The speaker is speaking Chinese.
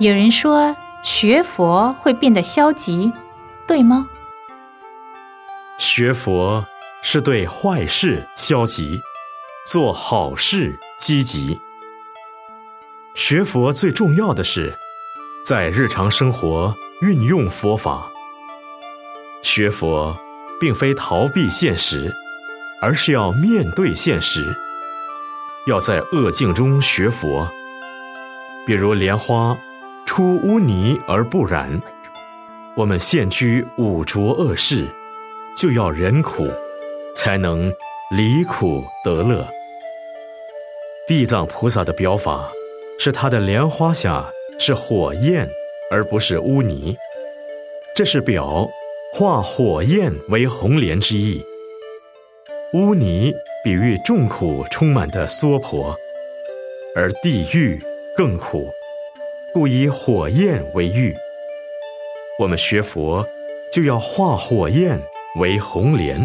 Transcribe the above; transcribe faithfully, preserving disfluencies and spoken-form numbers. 有人说学佛会变得消极，对吗？学佛是对坏事消极，做好事积极。学佛最重要的是在日常生活运用佛法。学佛并非逃避现实，而是要面对现实，要在恶境中学佛。比如莲花出污泥而不染，我们现居五浊恶世，就要忍苦，才能离苦得乐。地藏菩萨的表法是他的莲花下是火焰，而不是污泥，这是表化火焰为红莲之意。污泥比喻众苦充满的娑婆，而地狱更苦，故以火焰为喻。我们学佛就要化火焰为红莲。